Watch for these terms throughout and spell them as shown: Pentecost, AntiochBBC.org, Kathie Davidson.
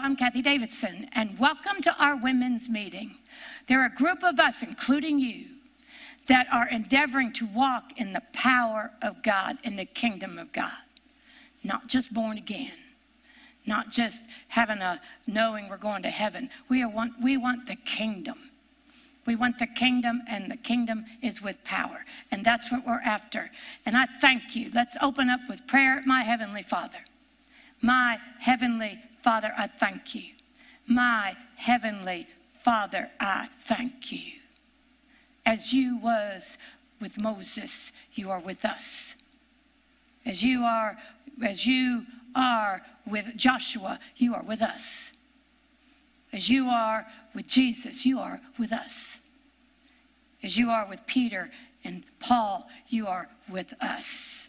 I'm Kathie Davidson, and welcome to our women's meeting. There are a group of us, including you, that are endeavoring to walk in the power of God, in the kingdom of God. Not just born again, not just having a knowing we're going to heaven. We want the kingdom. We want the kingdom, and the kingdom is with power. And that's what we're after. And I thank you. Let's open up with prayer. My Heavenly Father. My Heavenly Father, I thank you. My Heavenly Father, I thank you. As you was with Moses, you are with us. As you are with Joshua, you are with us. As you are with Jesus, you are with us. As you are with Peter and Paul, you are with us.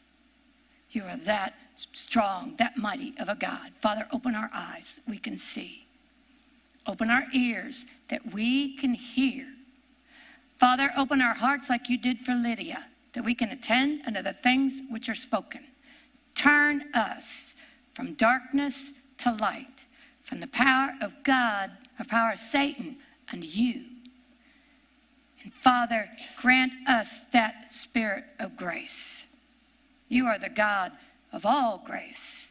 You are that strong, that mighty of a God. Father, open our eyes, we can see. Open our ears that we can hear. Father, open our hearts like you did for Lydia, that we can attend unto the things which are spoken. Turn us from darkness to light, from the power of God, the power of Satan, unto you. And Father, grant us that spirit of grace. You are the God of all grace.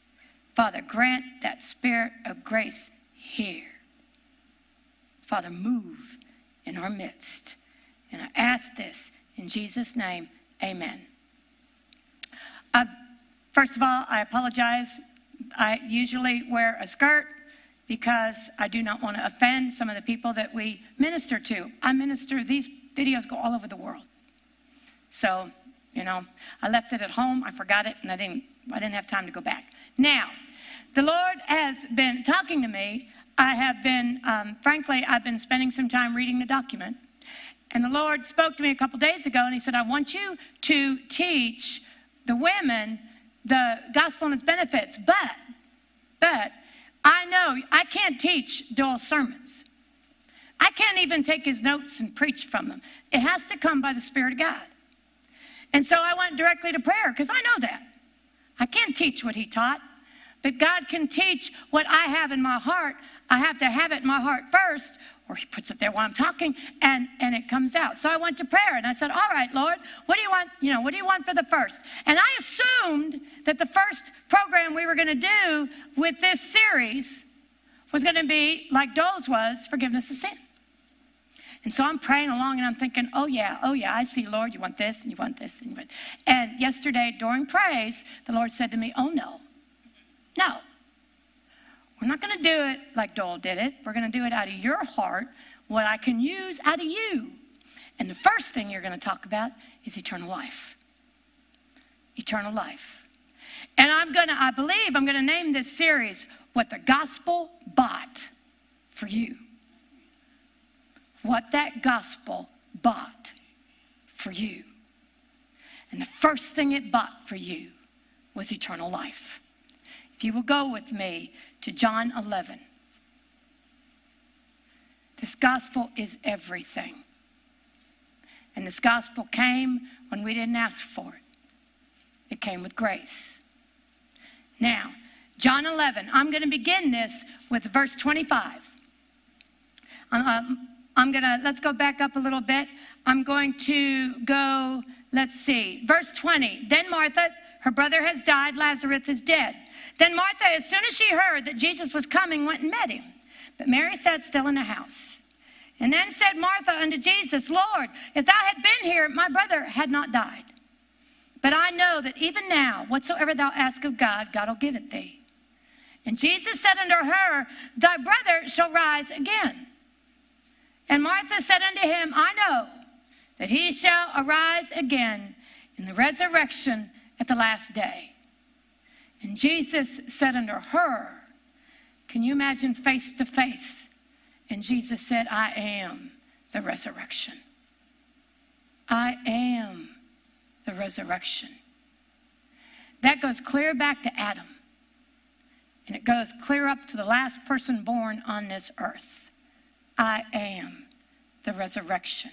Father, grant that spirit of grace here. Father, move in our midst. And I ask this in Jesus' name, amen. First of all, I apologize. I usually wear a skirt because I do not want to offend some of the people that we minister to. These videos go all over the world. So, I left it at home, I forgot it, and I didn't have time to go back. Now, the Lord has been talking to me. I've been spending some time reading the document. And the Lord spoke to me a couple days ago, and he said, I want you to teach the women the gospel and its benefits. But I know I can't teach dull sermons. I can't even take his notes and preach from them. It has to come by the Spirit of God. And so I went directly to prayer, because I know that. I can't teach what he taught, but God can teach what I have in my heart. I have to have it in my heart first, or he puts it there while I'm talking, and it comes out. So I went to prayer, and I said, all right, Lord, what do you want for the first? And I assumed that the first program we were going to do with this series was going to be, like Dole's was, forgiveness of sin. And so I'm praying along, and I'm thinking, oh, yeah, I see, Lord, you want this, and you want this. And yesterday, during praise, the Lord said to me, oh, no. We're not going to do it like Doyle did it. We're going to do it out of your heart, what I can use out of you. And the first thing you're going to talk about is eternal life. Eternal life. And I believe I'm going to name this series, What the Gospel Bought for You. What that gospel bought for you. And the first thing it bought for you was eternal life. If you will go with me to John 11. This gospel is everything. And this gospel came when we didn't ask for it. It came with grace. Now, John 11. I'm going to begin this with verse 25. Let's go back up a little bit. I'm going to go, verse 20. Then Martha, her brother has died, Lazarus is dead. Then Martha, as soon as she heard that Jesus was coming, went and met him. But Mary sat still in the house. And then said Martha unto Jesus, Lord, if thou had been here, my brother had not died. But I know that even now, whatsoever thou ask of God, God will give it thee. And Jesus said unto her, thy brother shall rise again. And Martha said unto him, I know that he shall arise again in the resurrection at the last day. And Jesus said unto her, can you imagine face to face? And Jesus said, I am the resurrection. I am the resurrection. That goes clear back to Adam. And it goes clear up to the last person born on this earth. I am the resurrection.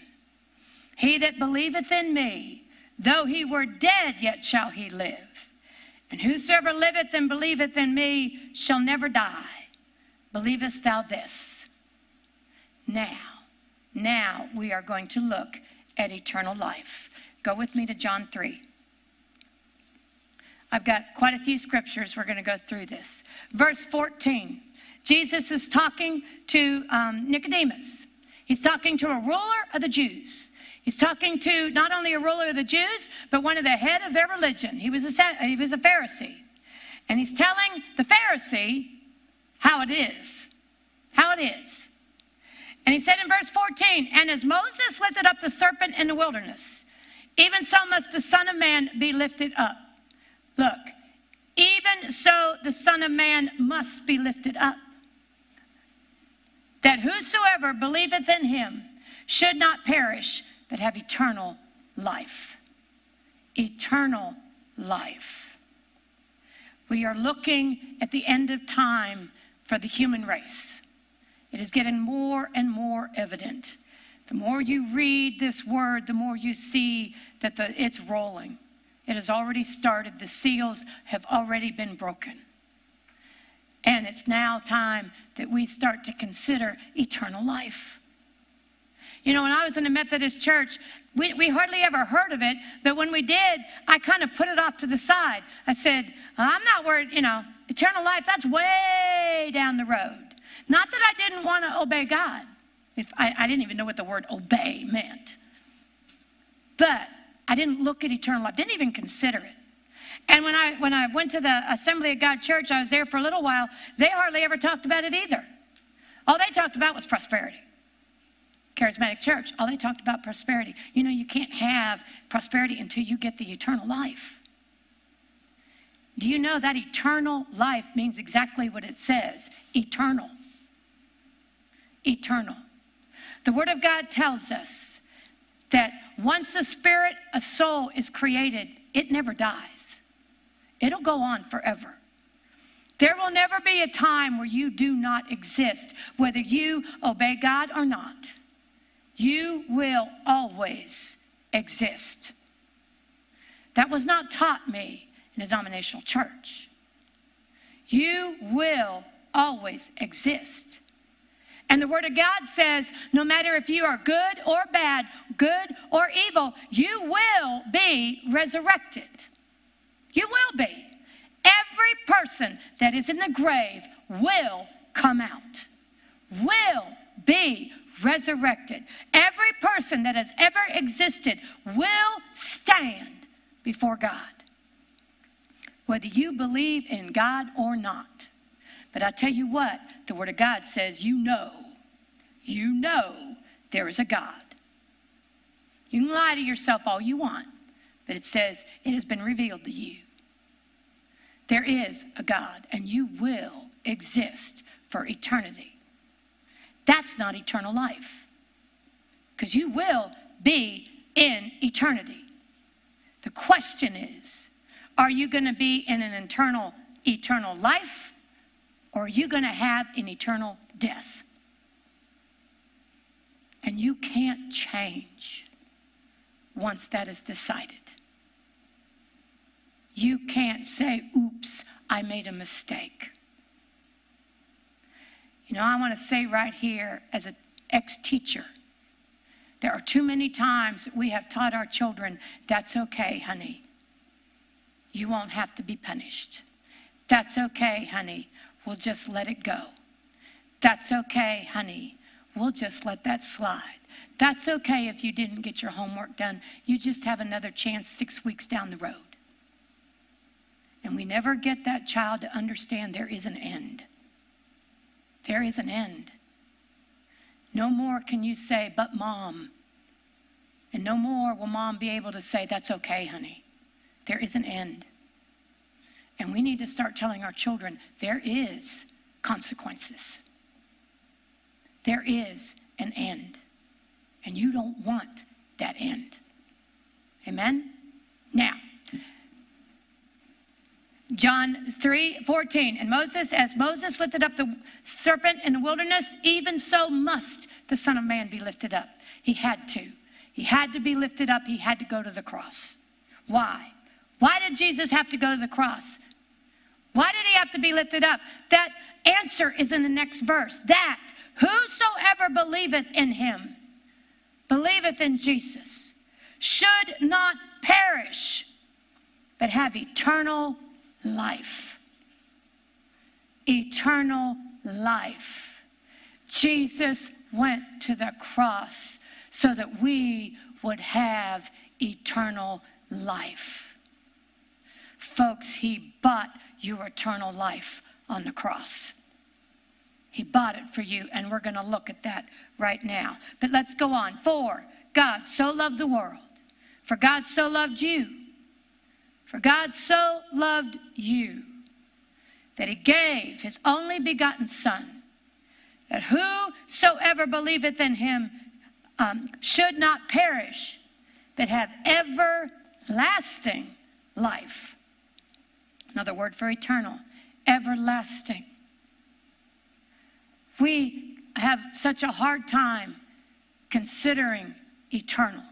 He that believeth in me, though he were dead, yet shall he live. And whosoever liveth and believeth in me shall never die. Believest thou this? Now we are going to look at eternal life. Go with me to John 3. I've got quite a few scriptures. We're going to go through this. Verse 14. Jesus is talking to Nicodemus. He's talking to a ruler of the Jews. He's talking to not only a ruler of the Jews, but one of the head of their religion. He was a Pharisee. And he's telling the Pharisee how it is. How it is. And he said in verse 14, "And as Moses lifted up the serpent in the wilderness, even so must the Son of Man be lifted up." Look, even so the Son of Man must be lifted up, that whosoever believeth in him should not perish, but have eternal life. Eternal life. We are looking at the end of time for the human race. It is getting more and more evident. The more you read this word, the more you see that it's rolling. It has already started. The seals have already been broken. And it's now time that we start to consider eternal life. You know, when I was in a Methodist church, we hardly ever heard of it. But when we did, I kind of put it off to the side. I said, I'm not worried, eternal life, that's way down the road. Not that I didn't want to obey God. I didn't even know what the word obey meant. But I didn't look at eternal life. Didn't even consider it. And when I went to the Assembly of God Church, I was there for a little while. They hardly ever talked about it either. All they talked about was prosperity. Charismatic Church, all they talked about prosperity. You can't have prosperity until you get the eternal life. Do you know that eternal life means exactly what it says? Eternal. Eternal. The Word of God tells us that once a spirit, a soul is created, it never dies. It'll go on forever. There will never be a time where you do not exist, whether you obey God or not. You will always exist. That was not taught me in a denominational church. You will always exist. And the Word of God says, no matter if you are good or bad, good or evil, you will be resurrected. You will be. Every person that is in the grave will come out, will be resurrected. Every person that has ever existed will stand before God, whether you believe in God or not. But I tell you what, the Word of God says, you know there is a God. You can lie to yourself all you want, but it says it has been revealed to you. There is a God, and you will exist for eternity. That's not eternal life, because you will be in eternity. The question is, are you going to be in an eternal life? Or are you going to have an eternal death? And you can't change once that is decided. You can't say, oops, I made a mistake. I want to say right here, as an ex-teacher, there are too many times that we have taught our children, that's okay, honey. You won't have to be punished. That's okay, honey. We'll just let it go. That's okay, honey. We'll just let that slide. That's okay if you didn't get your homework done. You just have another chance 6 weeks down the road. And we never get that child to understand there is an end. There is an end. No more can you say, but Mom. And no more will Mom be able to say, that's okay, honey. There is an end. And we need to start telling our children there is consequences. There is an end. And you don't want that end. Amen? Now, John 3:14. And as Moses lifted up the serpent in the wilderness, even so must the Son of Man be lifted up. He had to. He had to be lifted up. He had to go to the cross. Why? Why did Jesus have to go to the cross? Why did he have to be lifted up? That answer is in the next verse. That whosoever believeth in him, believeth in Jesus, should not perish, but have eternal life. Eternal life. Jesus went to the cross so that we would have eternal life. Folks, he bought your eternal life on the cross. He bought it for you, and we're going to look at that right now. But let's go on. For God so loved the world. For God so loved you. For God so loved you that he gave his only begotten Son, that whosoever believeth in him should not perish, but have everlasting life. Another word for eternal, everlasting. We have such a hard time considering eternal,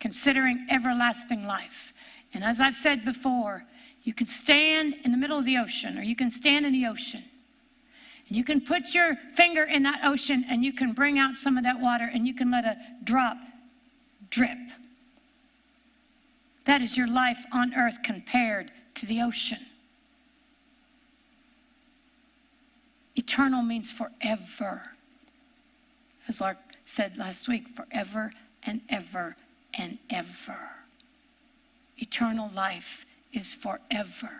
considering everlasting life. And as I've said before, you can stand in the middle of the ocean, or you can stand in the ocean. And you can put your finger in that ocean, and you can bring out some of that water, and you can let a drop drip. That is your life on earth compared to the ocean. Eternal means forever. As Lark said last week, forever and ever and ever. Eternal life is forever.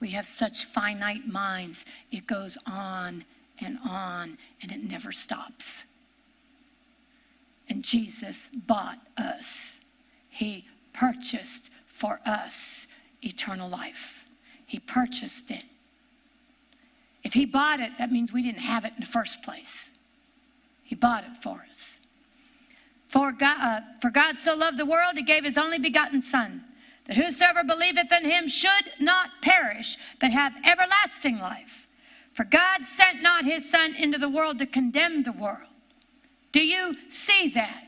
We have such finite minds. It goes on, and it never stops. And Jesus bought us. He purchased for us eternal life. He purchased it. If he bought it, that means we didn't have it in the first place. He bought it for us. For God so loved the world, he gave his only begotten Son, that whosoever believeth in him should not perish, but have everlasting life. For God sent not his Son into the world to condemn the world. Do you see that?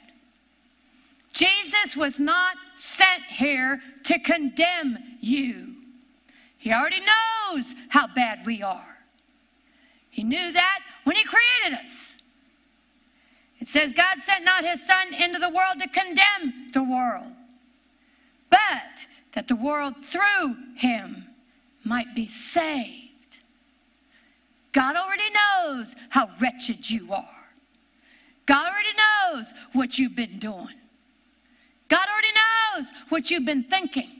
Jesus was not sent here to condemn you. He already knows how bad we are. He knew that when he created us. It says, God sent not his Son into the world to condemn the world, but that the world through him might be saved. God already knows how wretched you are. God already knows what you've been doing. God already knows what you've been thinking.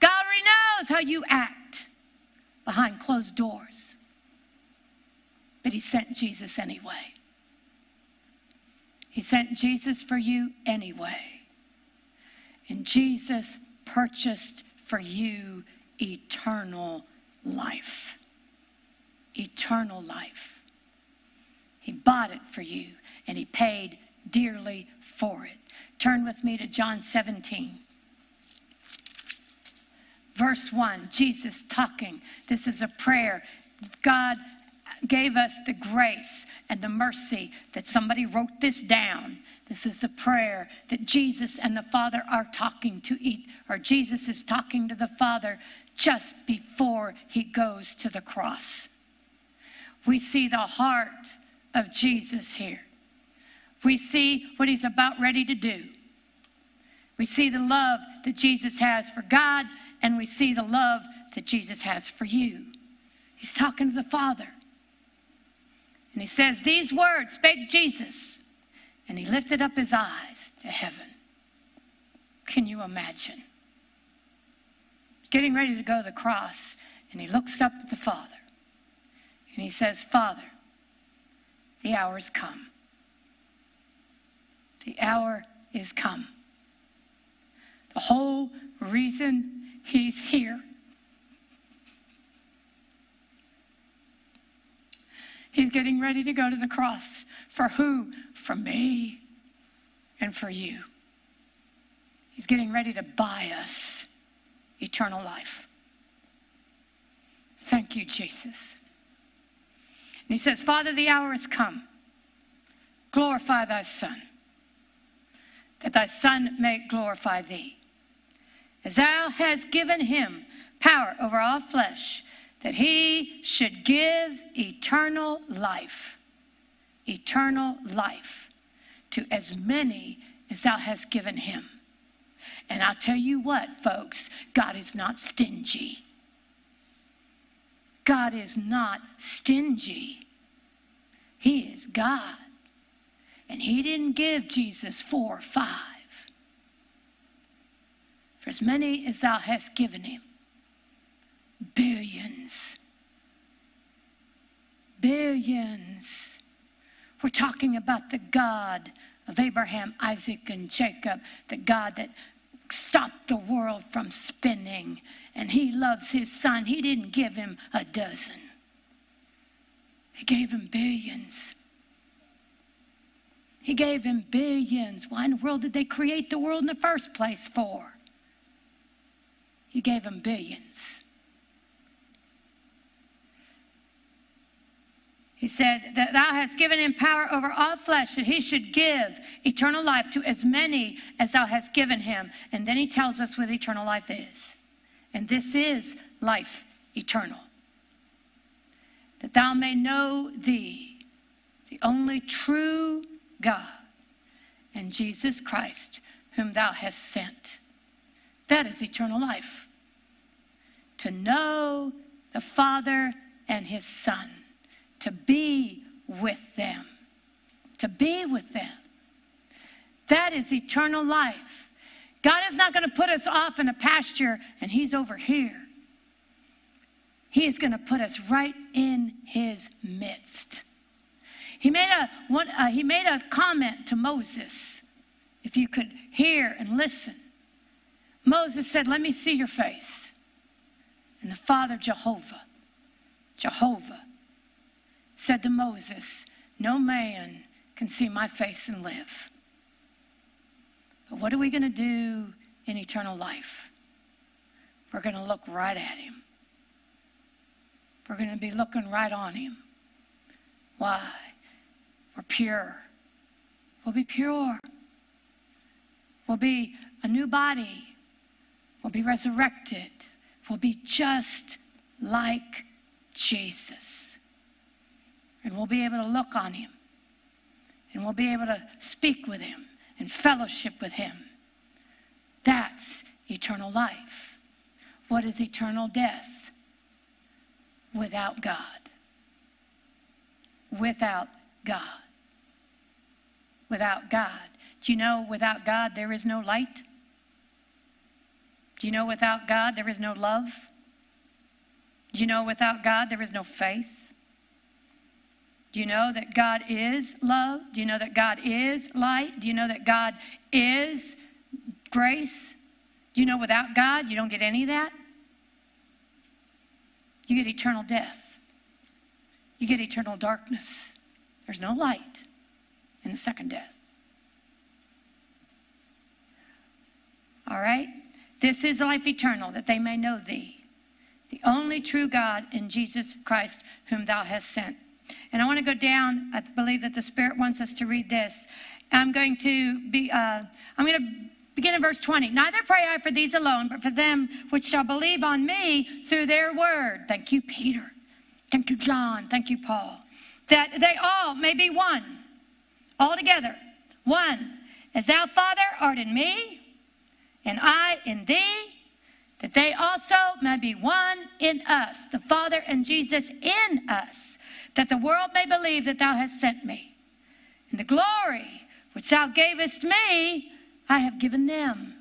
God already knows how you act behind closed doors. But he sent Jesus anyway. He sent Jesus for you anyway. And Jesus purchased for you eternal life. Eternal life. He bought it for you, and he paid dearly for it. Turn with me to John 17. Verse 1, Jesus talking. This is a prayer. God gave us the grace and the mercy that somebody wrote this down. This is the prayer that Jesus and the Father are talking to Jesus is talking to the Father just before he goes to the cross. We see the heart of Jesus here. We see what he's about ready to do. We see the love that Jesus has for God, and we see the love that Jesus has for you. He's talking to the Father. And he says, these words spake Jesus, and he lifted up his eyes to heaven. Can you imagine? Getting ready to go to the cross, and he looks up at the Father, and he says, Father, the hour is come. The hour is come. The whole reason he's here, he's getting ready to go to the cross. For who? For me and for you. He's getting ready to buy us eternal life. Thank you, Jesus. And he says, Father, the hour is come. Glorify thy Son, that thy Son may glorify thee, as thou hast given him power over all flesh, that he should give eternal life to as many as thou hast given him. And I'll tell you what, folks, God is not stingy. God is not stingy. He is God. And he didn't give Jesus 4 or 5. For as many as thou hast given him, billions. We're talking about the God of Abraham, Isaac, and Jacob, the God that stopped the world from spinning, and he loves his son. He didn't give him a dozen. He gave him billions. He gave him billions. Why in the world did they create the world in the first place for? He gave him billions. He said that thou hast given him power over all flesh, that he should give eternal life to as many as thou hast given him. And then he tells us what eternal life is. And this is life eternal, that thou may know thee, the only true God, and Jesus Christ, whom thou hast sent. That is eternal life, to know the Father and his Son. To be with them. To be with them. That is eternal life. God is not going to put us off in a pasture and he's over here. He is going to put us right in his midst. He made a comment to Moses. If you could hear and listen. Moses said, "Let me see your face." And the Father Jehovah said to Moses, "No man can see my face and live." But what are we going to do in eternal life? We're going to look right at him. We're going to be looking right on him. Why? We're pure. We'll be pure. We'll be a new body. We'll be resurrected. We'll be just like Jesus. And we'll be able to look on him. And we'll be able to speak with him and fellowship with him. That's eternal life. What is eternal death? Without God. Without God. Without God. Do you know without God there is no light? Do you know without God there is no love? Do you know without God there is no faith? Do you know that God is love? Do you know that God is light? Do you know that God is grace? Do you know without God, you don't get any of that? You get eternal death. You get eternal darkness. There's no light in the second death. All right? This is life eternal, that they may know thee, the only true God, and Jesus Christ, whom thou hast sent. And I want to go down. I believe that the Spirit wants us to read this. I'm going to begin in verse 20. Neither pray I for these alone, but for them which shall believe on me through their word. Thank you, Peter. Thank you, John. Thank you, Paul. That they all may be one, all together. One, as thou, Father, art in me, and I in thee, that they also may be one in us, the Father and Jesus in us, that the world may believe that thou hast sent me. And the glory which thou gavest me, I have given them,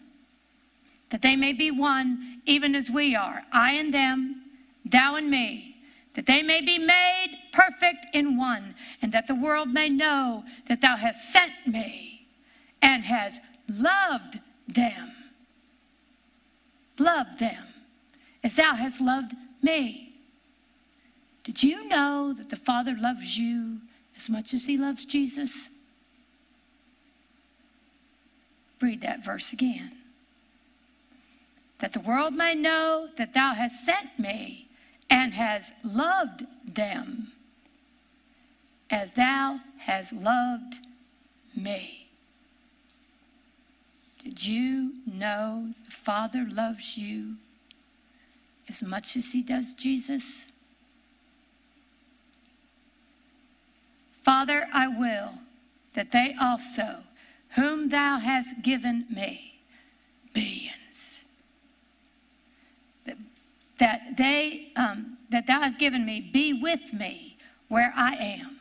that they may be one, even as we are, I and them, thou and me, that they may be made perfect in one, and that the world may know that thou hast sent me and hast loved them. Love them as thou hast loved me. Did you know that the Father loves you as much as he loves Jesus? Read that verse again. That the world may know that thou hast sent me and hast loved them as thou hast loved me. Did you know the Father loves you as much as he does Jesus? Father, I will that they also, whom thou hast given me, billions, that thou hast given me, be with me where I am,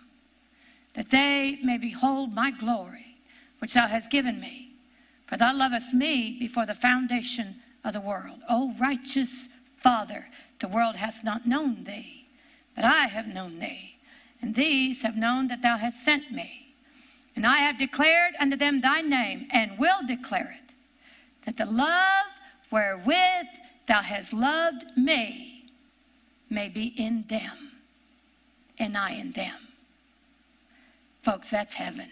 that they may behold my glory, which thou hast given me. For thou lovest me before the foundation of the world. O righteous Father, the world hath not known thee, but I have known thee, and these have known that thou hast sent me. And I have declared unto them thy name, and will declare it, that the love wherewith thou hast loved me may be in them, and I in them. Folks, that's heaven.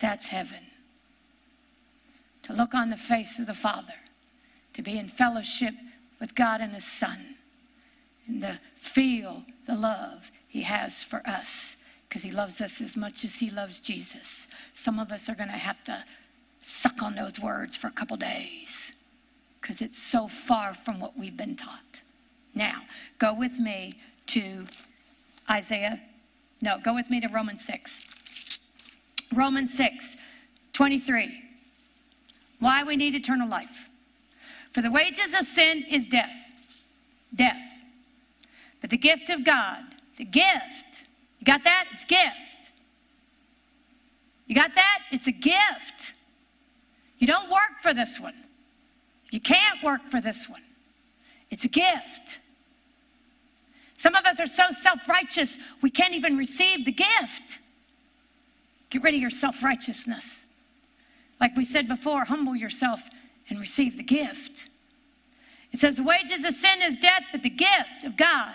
That's heaven. To look on the face of the Father, to be in fellowship with God and His Son, and to feel the love He has for us, because He loves us as much as He loves Jesus. Some of us are going to have to suck on those words for a couple days, because it's so far from what we've been taught. Now, go with me to Romans 6. Romans 6, 23. Why we need eternal life. For the wages of sin is death. But the gift of God, you got that? It's gift. You got that? It's a gift. You don't work for this one. You can't work for this one. It's a gift. Some of us are so self-righteous, we can't even receive the gift. Get rid of your self-righteousness. Like we said before, humble yourself and receive the gift. It says the wages of sin is death, but the gift of God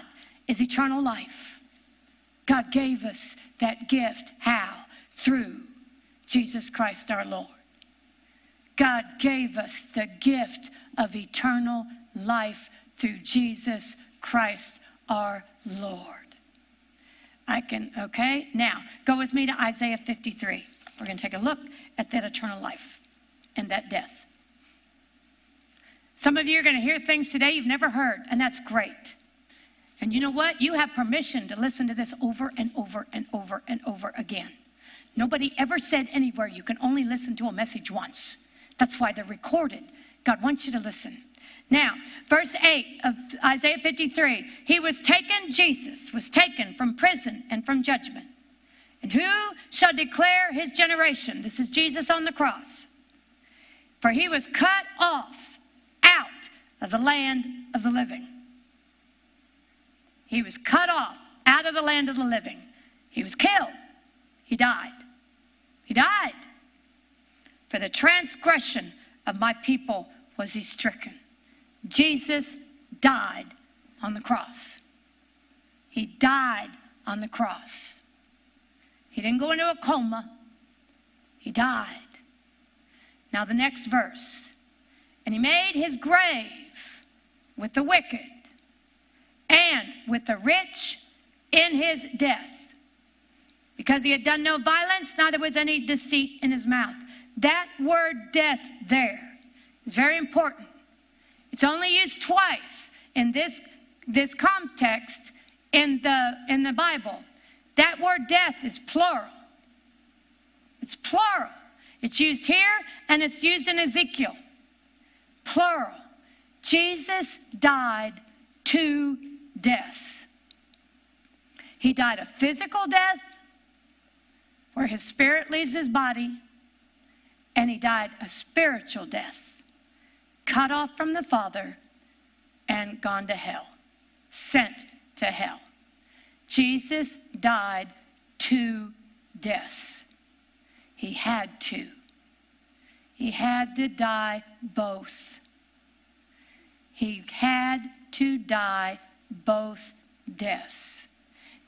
is eternal life. God gave us that gift. How? Through Jesus Christ our Lord. God gave us the gift of eternal life through Jesus Christ our Lord. Now go with me to Isaiah 53. We're going to take a look at that eternal life and that death. Some of you are going to hear things today you've never heard, and that's great. And you know what? You have permission to listen to this over and over and over and over again. Nobody ever said anywhere you can only listen to a message once. That's why they're recorded. God wants you to listen. Now, verse 8 of Isaiah 53, Jesus was taken from prison and from judgment. And who shall declare his generation? This is Jesus on the cross. For he was cut off out of the land of the living. He was cut off out of the land of the living. He was killed. He died. For the transgression of my people was he stricken. Jesus died on the cross. He died on the cross. He didn't go into a coma. He died. Now the next verse. And he made his grave with the wicked and with the rich in his death, because he had done no violence, neither was any deceit in his mouth. That word death there is very important. It's only used twice in this context in the Bible. That word death is plural. It's plural. It's used here and it's used in Ezekiel. Plural. Jesus died two deaths. He died a physical death where his spirit leaves his body, and he died a spiritual death, cut off from the Father and gone to hell, sent to hell. Jesus died two deaths. He had to. He had to die both. He had to die both deaths.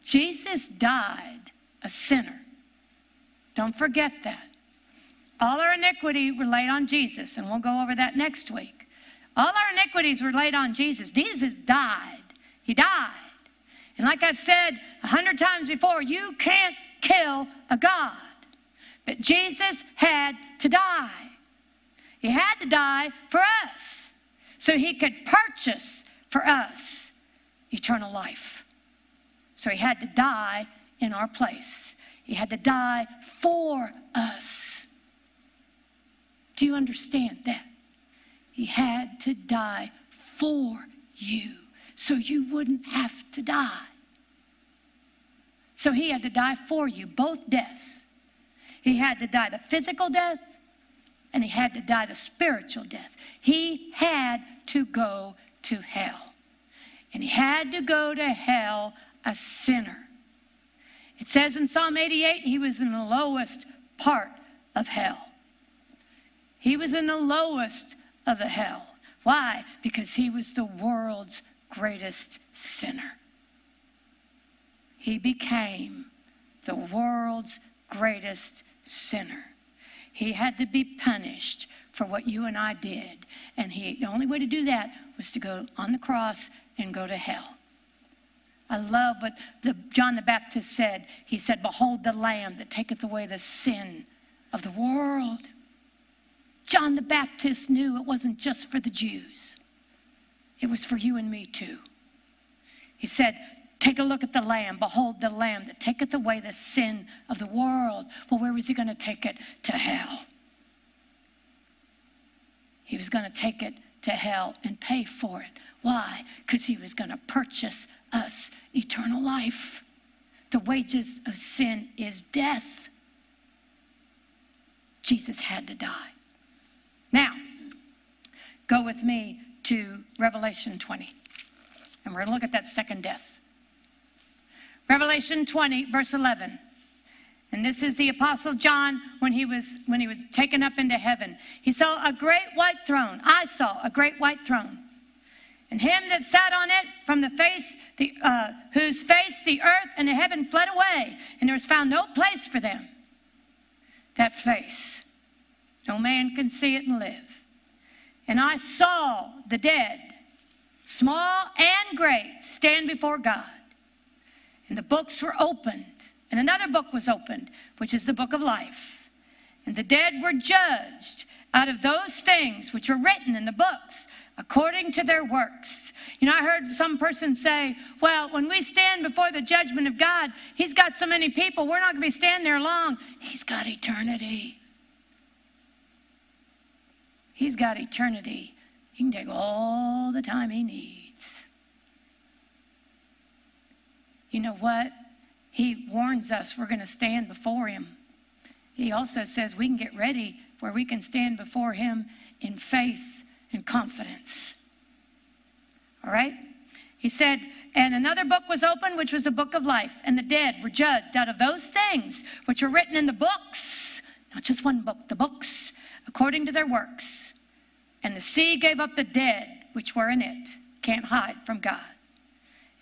Jesus died a sinner. Don't forget that. All our iniquity were laid on Jesus, and we'll go over that next week. All our iniquities were laid on Jesus. Jesus died. He died. And like I've said 100 times before, you can't kill a God. But Jesus had to die. He had to die for us so he could purchase for us eternal life. So he had to die in our place. He had to die for us. Do you understand that? He had to die for you so you wouldn't have to die. So he had to die for you, both deaths. He had to die the physical death, and he had to die the spiritual death. He had to go to hell. And he had to go to hell a sinner. It says in Psalm 88, he was in the lowest part of hell. He was in the lowest of the hell. Why? Because he was the world's greatest sinner. He became the world's greatest sinner. He had to be punished for what you and I did. And the only way to do that was to go on the cross and go to hell. I love what John the Baptist said. He said, "Behold the Lamb that taketh away the sin of the world." John the Baptist knew it wasn't just for the Jews. It was for you and me too. He said, take a look at the Lamb. Behold the Lamb that taketh away the sin of the world. Well, where was he going to take it? To hell. He was going to take it to hell and pay for it. Why? Because he was going to purchase us eternal life. The wages of sin is death. Jesus had to die. Now, go with me to Revelation 20. And we're going to look at that second death. Revelation 20, verse 11. And this is the Apostle John when he was taken up into heaven. He saw a great white throne. I saw a great white throne. And him that sat on it, from the face, whose face the earth and the heaven fled away. And there was found no place for them. That face. No man can see it and live. And I saw the dead, small and great, stand before God. And the books were opened, and another book was opened, which is the book of life. And the dead were judged out of those things which are written in the books, according to their works. You know, I heard some person say, well, when we stand before the judgment of God, he's got so many people, we're not going to be standing there long. He's got eternity. He's got eternity. He can take all the time he needs. You know what? He warns us we're going to stand before him. He also says we can get ready where we can stand before him in faith and confidence. All right? He said, and another book was opened, which was the book of life, and the dead were judged out of those things which are written in the books, not just one book, the books, according to their works. And the sea gave up the dead which were in it. Can't hide from God.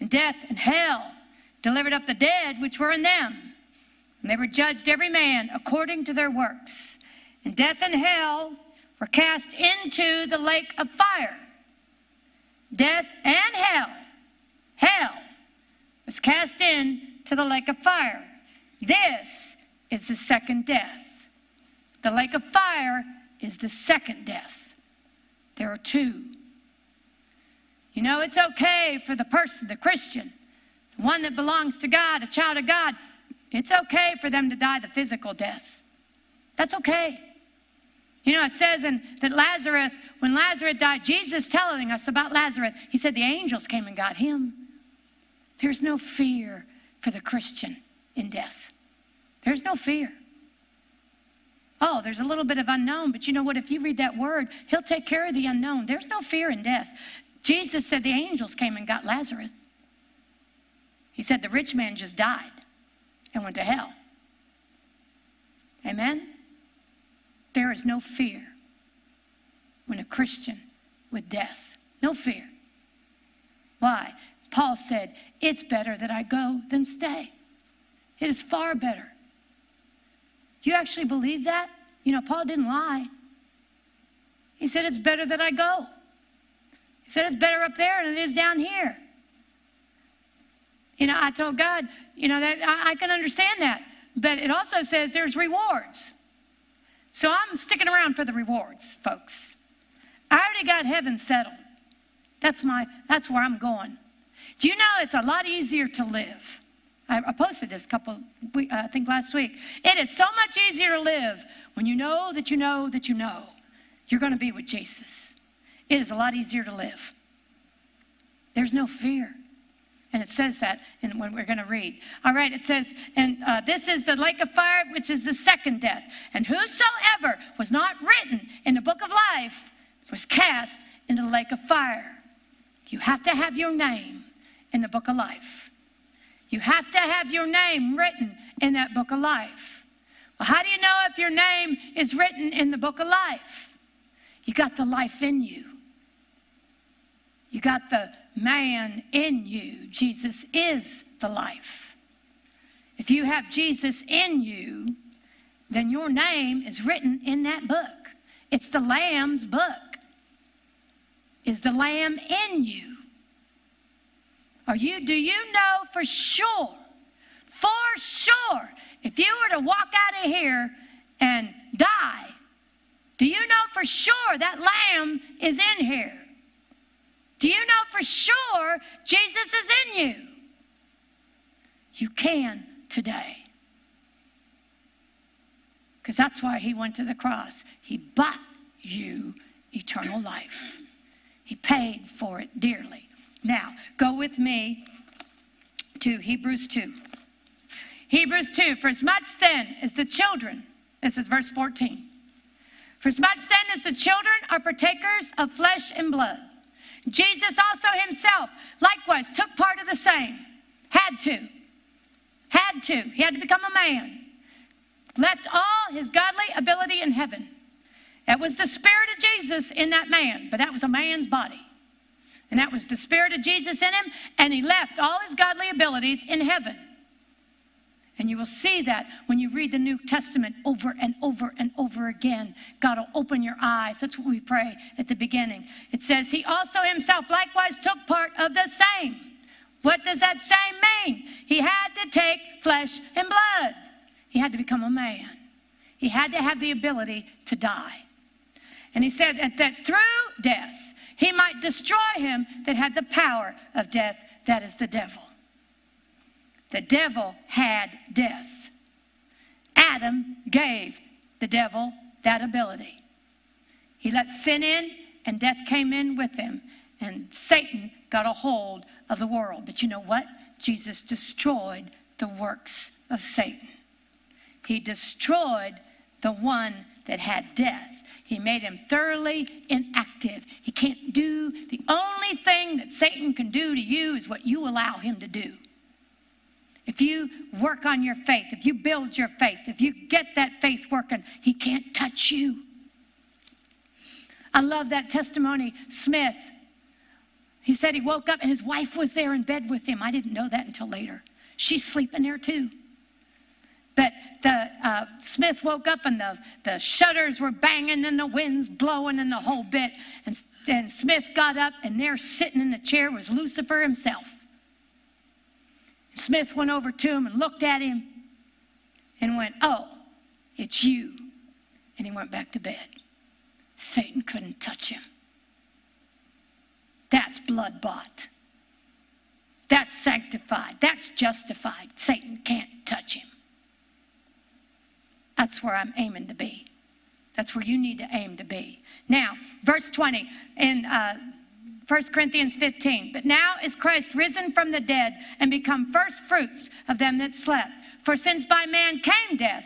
And death and hell delivered up the dead which were in them. And they were judged every man according to their works. And death and hell were cast into the lake of fire. Death and hell was cast into the lake of fire. This is the second death. The lake of fire is the second death. There are two. You know, it's okay for the person, the Christian, the one that belongs to God, a child of God, it's okay for them to die the physical death. That's okay. You know, it says that Lazarus, when Lazarus died, Jesus telling us about Lazarus, he said the angels came and got him. There's no fear for the Christian in death. There's no fear. Oh, there's a little bit of unknown, but you know what? If you read that word, he'll take care of the unknown. There's no fear in death. Jesus said the angels came and got Lazarus. He said the rich man just died and went to hell. Amen? There is no fear when a Christian with death. No fear. Why? Paul said, it's better that I go than stay. It is far better. Do you actually believe that? You know, Paul didn't lie. He said, it's better that I go. He said, it's better up there than it is down here. You know, I told God, you know, that I can understand that. But it also says there's rewards. So I'm sticking around for the rewards, folks. I already got heaven settled. That's where I'm going. Do you know it's a lot easier to live I posted this last week. It is so much easier to live when you know that you know that you know you're going to be with Jesus. It is a lot easier to live. There's no fear. And it says that in when we're going to read. All right, it says, and this is the lake of fire, which is the second death. And whosoever was not written in the book of life was cast into the lake of fire. You have to have your name in the book of life. You have to have your name written in that book of life. Well, how do you know if your name is written in the book of life? You got the life in you. You got the man in you. Jesus is the life. If you have Jesus in you, then your name is written in that book. It's the Lamb's book. Is the Lamb in you? Do you know for sure, if you were to walk out of here and die, do you know for sure that Lamb is in here? Do you know for sure Jesus is in you? You can today. Because that's why he went to the cross. He bought you eternal life. He paid for it dearly. Now, go with me to Hebrews 2. Hebrews 2, for as much then as the children, this is verse 14. For as much then as the children are partakers of flesh and blood, Jesus also himself likewise took part of the same. Had to. He had to become a man. Left all his godly ability in heaven. That was the spirit of Jesus in that man, but that was a man's body. And that was the spirit of Jesus in him, and he left all his godly abilities in heaven. And you will see that when you read the New Testament over and over and over again. God will open your eyes. That's what we pray at the beginning. It says, he also himself likewise took part of the same. What does that same mean? He had to take flesh and blood. He had to become a man. He had to have the ability to die. And he said that through death, he might destroy him that had the power of death, that is the devil. The devil had death. Adam gave the devil that ability. He let sin in, and death came in with him. And Satan got a hold of the world. But you know what? Jesus destroyed the works of Satan. He destroyed the one that had death. He made him thoroughly inactive. He can't do. The only thing that Satan can do to you is what you allow him to do. If you work on your faith, if you build your faith, if you get that faith working, he can't touch you. I love that testimony, Smith. He said he woke up and his wife was there in bed with him. I didn't know that until later. She's sleeping there too. But Smith woke up and the shutters were banging and the winds blowing and the whole bit. And Smith got up and there sitting in the chair was Lucifer himself. Smith went over to him and looked at him and went, oh, it's you. And he went back to bed. Satan couldn't touch him. That's blood bought. That's sanctified. That's justified. Satan can't touch him. That's where I'm aiming to be. That's where you need to aim to be. Now, verse 20 in 1 Corinthians 15. But now is Christ risen from the dead and become first fruits of them that slept. For since by man came death,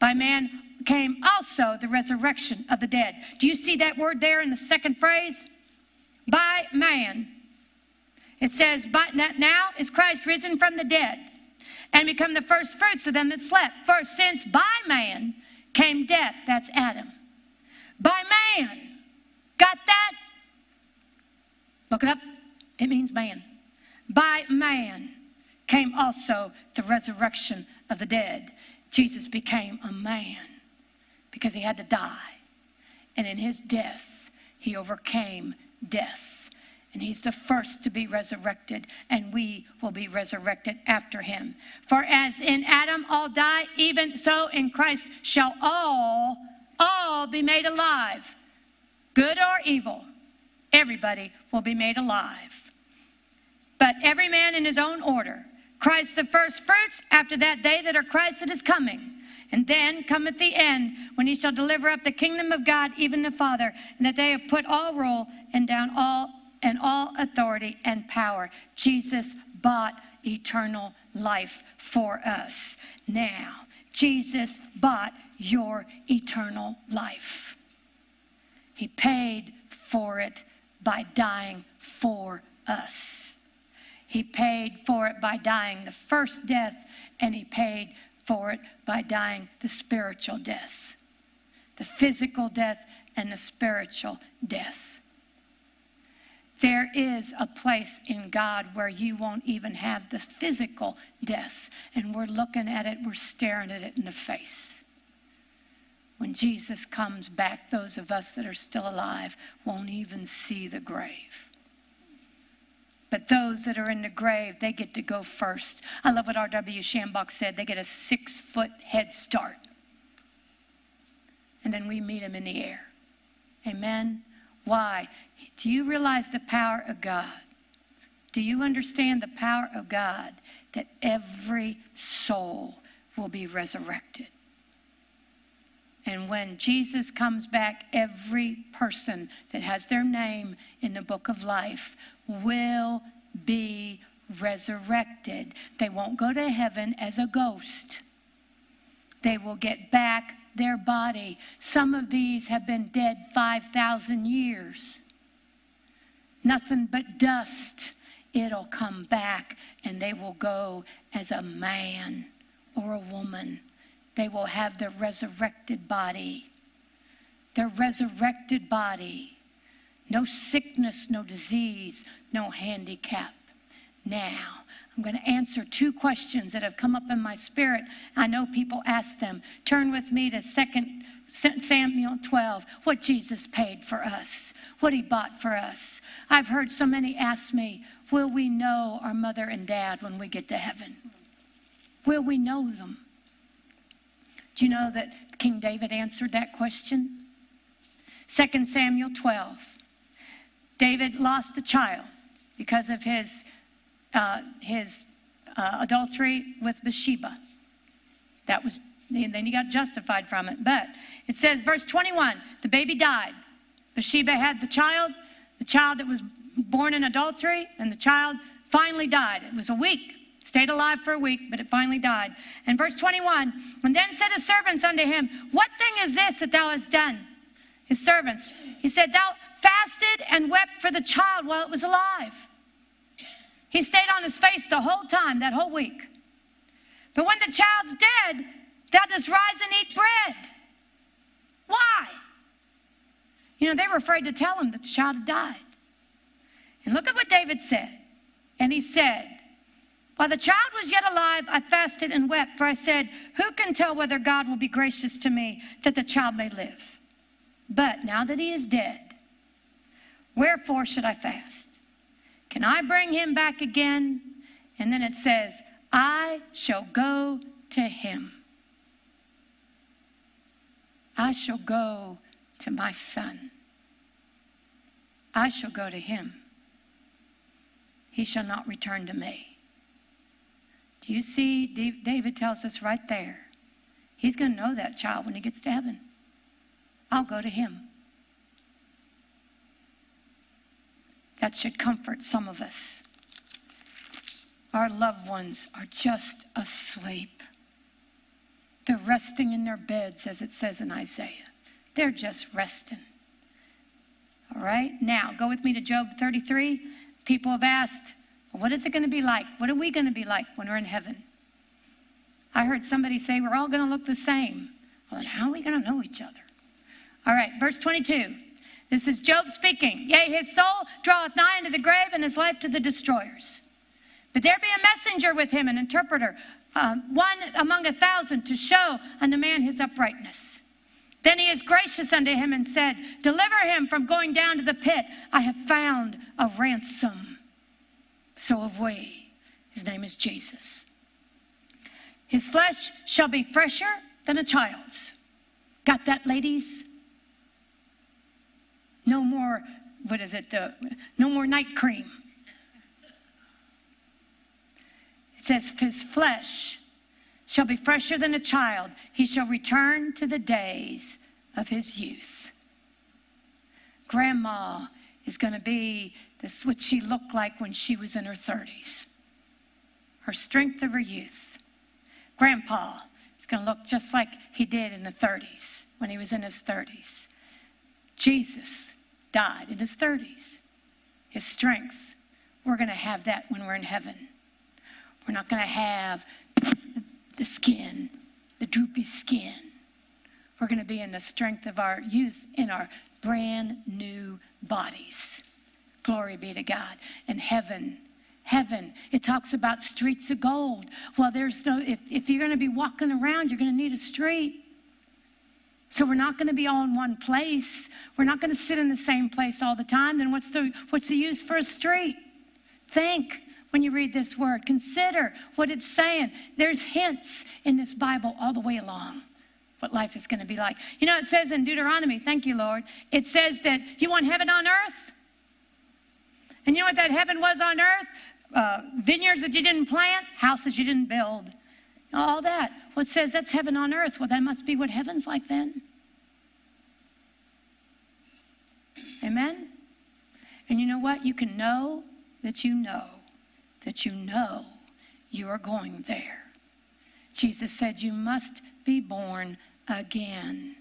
by man came also the resurrection of the dead. Do you see that word there in the second phrase? By man. It says, but now is Christ risen from the dead and become the first fruits of them that slept. For since by man came death, that's Adam. By man. Got that? Look it up. It means man. By man came also the resurrection of the dead. Jesus became a man because he had to die. And in his death, he overcame death. And he's the first to be resurrected, and we will be resurrected after him. For as in Adam all die, even so in Christ shall all be made alive, good or evil. Everybody will be made alive. But every man in his own order. Christ the first fruits, after that they that are Christ at his coming. And then cometh the end, when he shall deliver up the kingdom of God, even the Father, and that they have put all rule and down all authority and power. Jesus bought eternal life for us. Now, Jesus bought your eternal life. He paid for it by dying for us. He paid for it by dying the first death, and he paid for it by dying the spiritual death, the physical death and the spiritual death. There is a place in God where you won't even have the physical death, and we're looking at it, we're staring at it in the face. When Jesus comes back, those of us that are still alive won't even see the grave. But those that are in the grave, they get to go first. I love what R.W. Shambach said. They get a 6-foot head start. And then we meet him in the air. Amen? Why? Do you realize the power of God? Do you understand the power of God that every soul will be resurrected? And when Jesus comes back, every person that has their name in the book of life will be resurrected. They won't go to heaven as a ghost. They will get back their body. Some of these have been dead 5,000 years. Nothing but dust. It'll come back, and they will go as a man or a woman. They will have their resurrected body. Their resurrected body. No sickness, no disease, no handicap. Now, I'm going to answer two questions that have come up in my spirit. I know people ask them. Turn with me to 2 Samuel 12, what Jesus paid for us, what he bought for us. I've heard so many ask me, will we know our mother and dad when we get to heaven? Will we know them? Do you know that King David answered that question? 2 Samuel 12. David lost a child because of his adultery with Bathsheba. That was, and then he got justified from it. But it says, verse 21, the baby died. Bathsheba had the child that was born in adultery, and the child finally died. It was a week. Stayed alive for a week, but it finally died. And verse 21, and then said his servants unto him, what thing is this that thou hast done? His servants. He said, thou fasted and wept for the child while it was alive. He stayed on his face the whole time, that whole week. But when the child's dead, thou dost rise and eat bread. Why? You know, they were afraid to tell him that the child had died. And look at what David said. And he said, while the child was yet alive, I fasted and wept, for I said, who can tell whether God will be gracious to me, that the child may live? But now that he is dead, wherefore should I fast? Can I bring him back again? And then it says, I shall go to him. I shall go to my son. I shall go to him. He shall not return to me. Do you see, David tells us right there, he's going to know that child when he gets to heaven. I'll go to him. That should comfort some of us. Our loved ones are just asleep. They're resting in their beds, as it says in Isaiah. They're just resting. All right? Now, go with me to Job 33. People have asked, what is it going to be like? What are we going to be like when we're in heaven? I heard somebody say we're all going to look the same. Well, then how are we going to know each other? All right, verse 22. This is Job speaking. Yea, his soul draweth nigh unto the grave, and his life to the destroyers. But there be a messenger with him, an interpreter, one among 1,000, to show unto man his uprightness. Then he is gracious unto him and said, deliver him from going down to the pit. I have found a ransom. So have we. His name is Jesus. His flesh shall be fresher than a child's. Got that, ladies? No more, no more night cream. It says, his flesh shall be fresher than a child. He shall return to the days of his youth. Grandma is going to be this, what she looked like when she was in her 30s. Her strength of her youth. Grandpa is going to look just like he did in the 30s, when he was in his 30s. Jesus died in his 30s. His strength. We're going to have that when we're in heaven. We're not going to have the skin, the droopy skin. We're going to be in the strength of our youth in our brand new bodies. Glory be to God. And heaven, it talks about streets of gold. Well, there's no, if you're going to be walking around, you're going to need a street. So we're not going to be all in one place. We're not going to sit in the same place all the time. Then what's the use for a street? Think when you read this word. Consider what it's saying. There's hints in this Bible all the way along what life is going to be like. You know, it says in Deuteronomy, thank you, Lord, it says that you want heaven on earth. And you know what that heaven was on earth? Vineyards that you didn't plant, houses you didn't build, all that. Well, it says that's heaven on earth. Well, that must be what heaven's like then. Amen? And you know what? You can know that you know that you know you are going there. Jesus said you must be born again.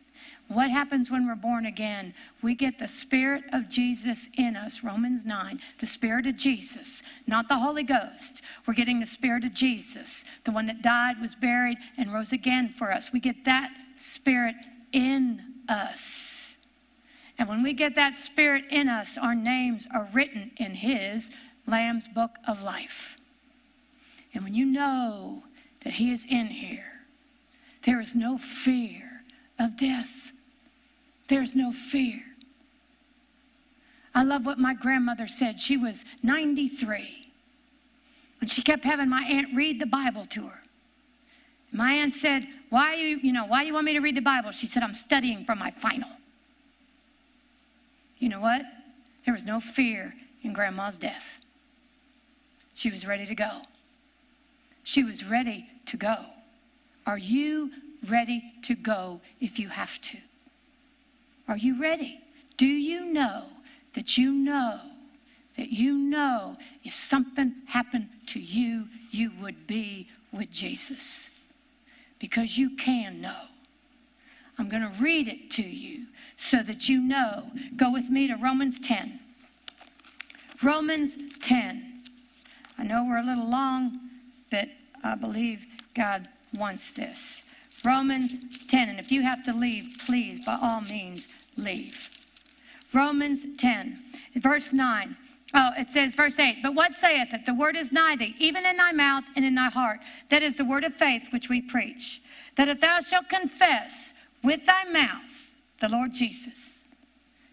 What happens when we're born again? We get the Spirit of Jesus in us, Romans 9, the Spirit of Jesus, not the Holy Ghost. We're getting the Spirit of Jesus, the one that died, was buried, and rose again for us. We get that Spirit in us. And when we get that Spirit in us, our names are written in His Lamb's Book of Life. And when you know that He is in here, there is no fear of death. There's no fear. I love what my grandmother said. She was 93. And she kept having my aunt read the Bible to her. My aunt said, why you want me to read the Bible? She said, I'm studying for my final. You know what? There was no fear in Grandma's death. She was ready to go. She was ready to go. Are you ready to go if you have to? Are you ready? Do you know that you know that you know if something happened to you, you would be with Jesus? Because you can know. I'm going to read it to you so that you know. Go with me to Romans 10. Romans 10. I know we're a little long, but I believe God wants this. Romans 10, and if you have to leave, please, by all means, leave. Romans 10, verse 9. Oh, it says, verse 8, but what saith it? The word is nigh thee, even in thy mouth and in thy heart. That is the word of faith which we preach. That if thou shalt confess with thy mouth the Lord Jesus.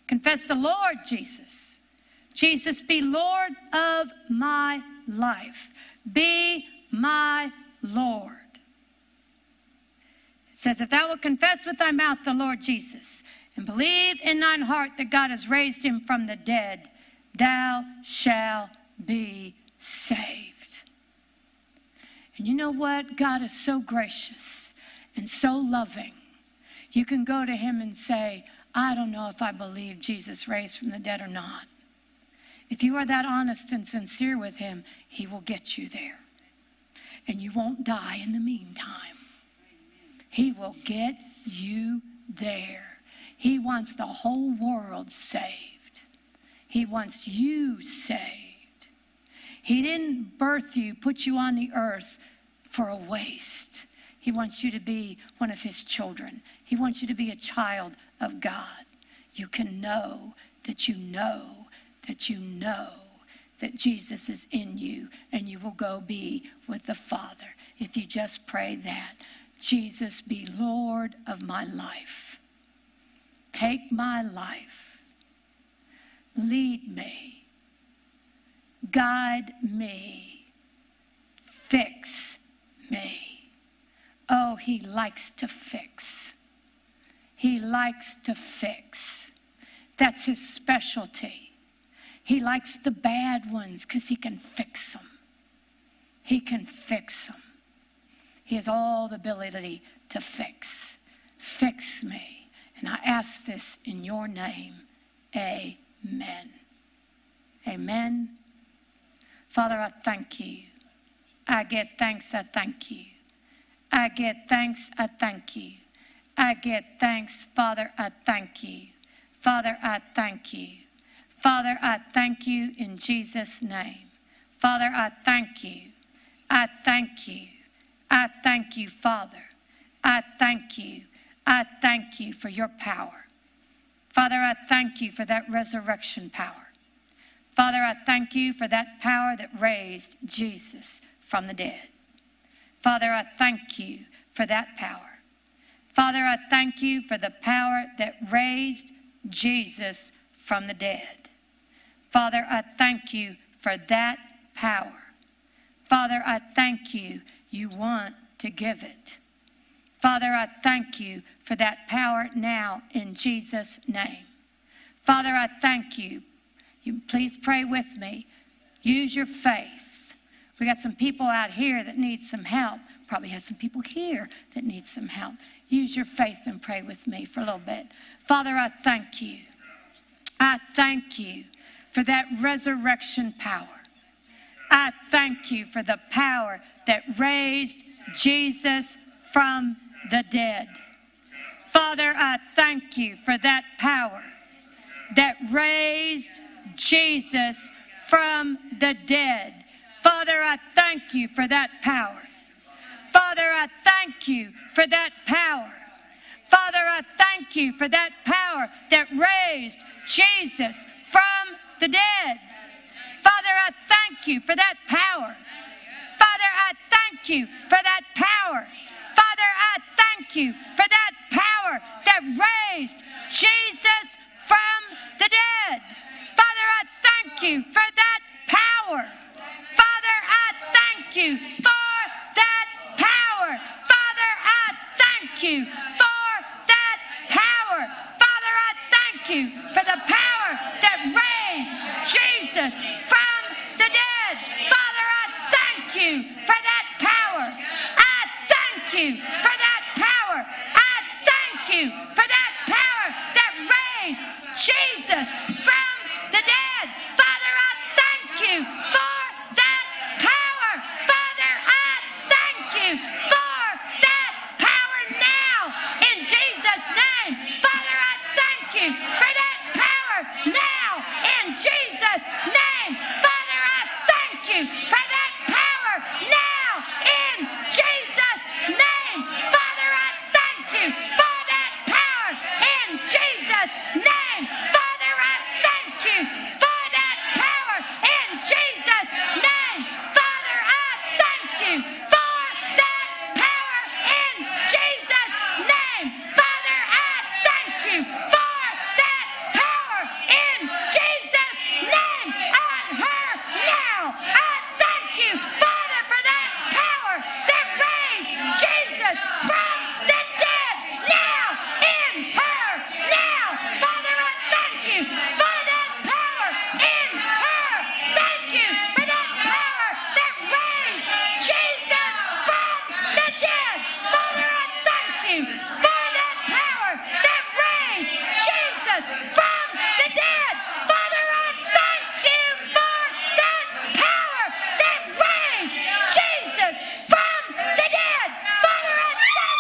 Confess the Lord Jesus. Jesus, be Lord of my life. Be my Lord. Says, if thou wilt confess with thy mouth the Lord Jesus, and believe in thine heart that God has raised him from the dead, thou shalt be saved. And you know what? God is so gracious and so loving. You can go to him and say, I don't know if I believe Jesus raised from the dead or not. If you are that honest and sincere with him, he will get you there. And you won't die in the meantime. He will get you there. He wants the whole world saved. He wants you saved. He didn't birth you, put you on the earth for a waste. He wants you to be one of his children. He wants you to be a child of God. You can know that you know that you know that Jesus is in you, and you will go be with the Father if you just pray that. Jesus, be Lord of my life. Take my life. Lead me. Guide me. Fix me. Oh, he likes to fix. He likes to fix. That's his specialty. He likes the bad ones because he can fix them. He can fix them. He has all the ability to fix. Fix me. And I ask this in your name. Amen. Amen. Father, I thank you. I give thanks, I thank you. I give thanks, I thank you. I give thanks, Father, I thank you. Father, I thank you. Father, I thank you in Jesus' name. Father, I thank you. I thank you. I thank you, Father. I thank you. I thank you for your power. Father, I thank you for that resurrection power. Father, I thank you for that power that raised Jesus from the dead. Father, I thank you for that power. Father, I thank you for the power that raised Jesus from the dead. Father, I thank you for that power. Father, I thank you. You want to give it. Father, I thank you for that power now in Jesus' name. Father, I thank you. You please pray with me. Use your faith. We got some people out here that need some help. Probably has some people here that need some help. Use your faith and pray with me for a little bit. Father, I thank you. I thank you for that resurrection power. I thank you for the power that raised Jesus from the dead. Father, I thank you for that power that raised Jesus from the dead. Father, I thank you for that power. Father, I thank you for that power. Father, I thank you for that power that raised Jesus from the dead. Father, I thank you for that power. Father, I thank you for that power. Father, I thank you for that power that raised Jesus from the dead. Father, I thank you for that power. Father, I thank you for that power. Father, I thank you for that power. Father, I thank you for the power that raised Jesus from the dead. Father, I thank you for that power. I thank you for that power. I thank you for that power that raised Jesus from the dead. Father, I thank you for that power. Father, I thank you for that power now in Jesus' name. Father, I thank you for that power now in Jesus' name. Father, I thank you for that power now in Jesus' name. Father, I thank you for that power in Jesus' name. Father, I thank you for that power in Jesus' name. Father, I thank you for that power in Jesus' name. Father, I thank you for that power in Jesus' name on her now. I thank you, Father, for that power that raised Jesus from the dead now in her now. Father, I thank you for that power in her. Thank you for that power that raised Jesus from the dead. Father, I thank you for that power that raised Jesus from the dead. Father, I thank you for that power that raised Jesus from the dead. Father, I thank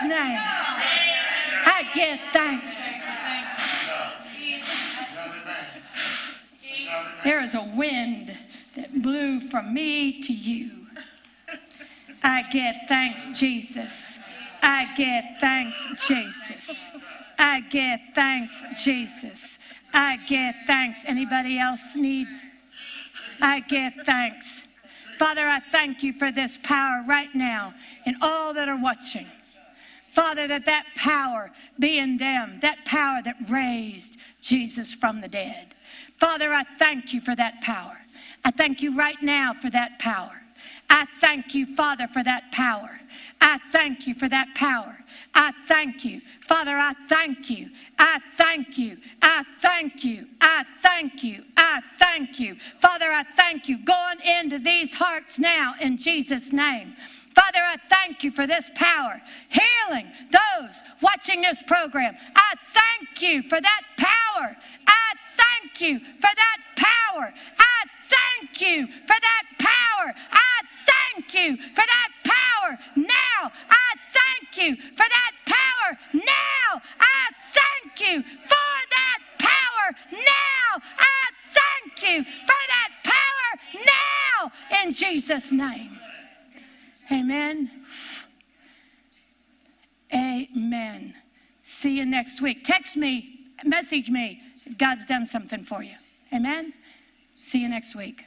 Jesus' name, I give thanks. There is a wind that blew from me to you. I give thanks, Jesus. I give thanks, Jesus. I give thanks, Jesus. I give thanks. Anybody else need? I give thanks. Father, I thank you for this power right now and all that are watching. Father, that power be in them, that power that raised Jesus from the dead. Father, I thank you for that power. I thank you right now for that power. I thank you, Father, for that power. I thank you for that power. I thank you. Father, I thank you. I thank you. I thank you. I thank you. I thank you. Father, I thank you. Going into these hearts now in Jesus' name. Father, I thank you for this power, healing those watching this program. I thank you for that power. I thank you for that power. I thank you for that power. I thank you for that power now. I thank you for that power now. I thank you for that power now. I thank you for that power now. In Jesus' name. Amen. Amen. See you next week. Text me, message me. God's done something for you. Amen. See you next week.